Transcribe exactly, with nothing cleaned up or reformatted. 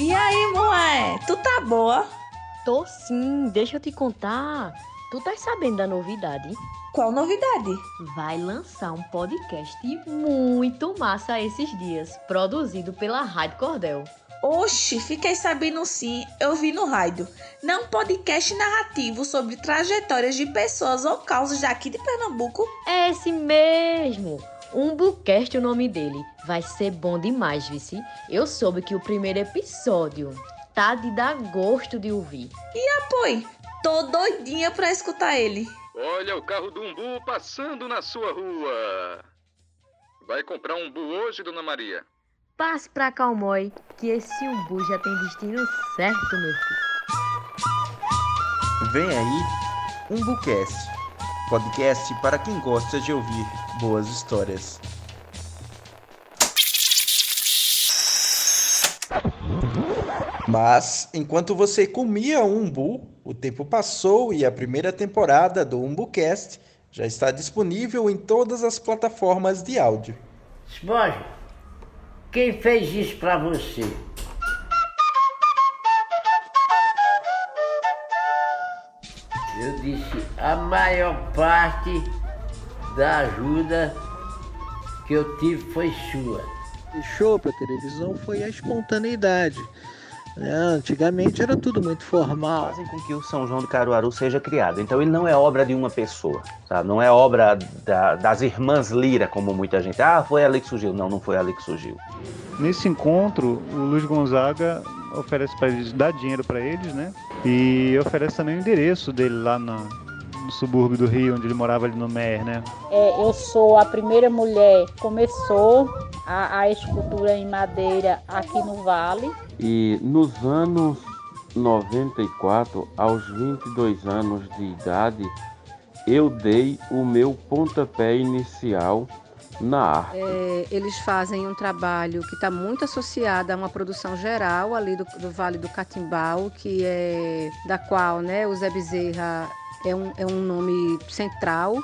E aí, mulher, tu tá boa? Tô sim, deixa eu te contar. Tu tá sabendo da novidade? Qual novidade? Vai lançar um podcast muito massa esses dias, produzido pela Rádio Cordel. Oxi, fiquei sabendo sim, eu vi no rádio. Não, um podcast narrativo sobre trajetórias de pessoas ou causas daqui de Pernambuco. É esse mesmo, Umbucast é o nome dele. Vai ser bom demais, vice. Eu soube que o primeiro episódio tá de dar gosto de ouvir. E apoio, tô doidinha pra escutar ele. Olha o carro do Umbu passando na sua rua. Vai comprar um Umbu hoje, Dona Maria? Passe pra Calmói, que esse umbu já tem destino certo, meu filho. Vem aí, Umbucast, podcast para quem gosta de ouvir boas histórias. Mas, enquanto você comia um umbu, o tempo passou e a primeira temporada do Umbucast já está disponível em todas as plataformas de áudio. Esponja! Quem fez isso pra você? Eu disse, a maior parte da ajuda que eu tive foi sua. O show pra televisão foi a espontaneidade. Antigamente era tudo muito formal. Fazem com que o São João do Caruaru seja criado. Então ele não é obra de uma pessoa, sabe? Não é obra da, das irmãs Lira, como muita gente. Ah, foi ali que surgiu. Não, não foi ali que surgiu. Nesse encontro, o Luiz Gonzaga oferece para eles, dá dinheiro para eles, né? E oferece também o endereço dele lá na, no subúrbio do Rio, onde ele morava ali no Méier, né? É, eu sou a primeira mulher que começou a, a escultura em madeira aqui no Vale. E nos anos noventa e quatro, aos vinte e dois anos de idade, eu dei o meu pontapé inicial na arte. É, eles fazem um trabalho que está muito associado a uma produção geral ali do, do Vale do Catimbau, que é da qual, né, o Zé Bezerra é um, é um nome central.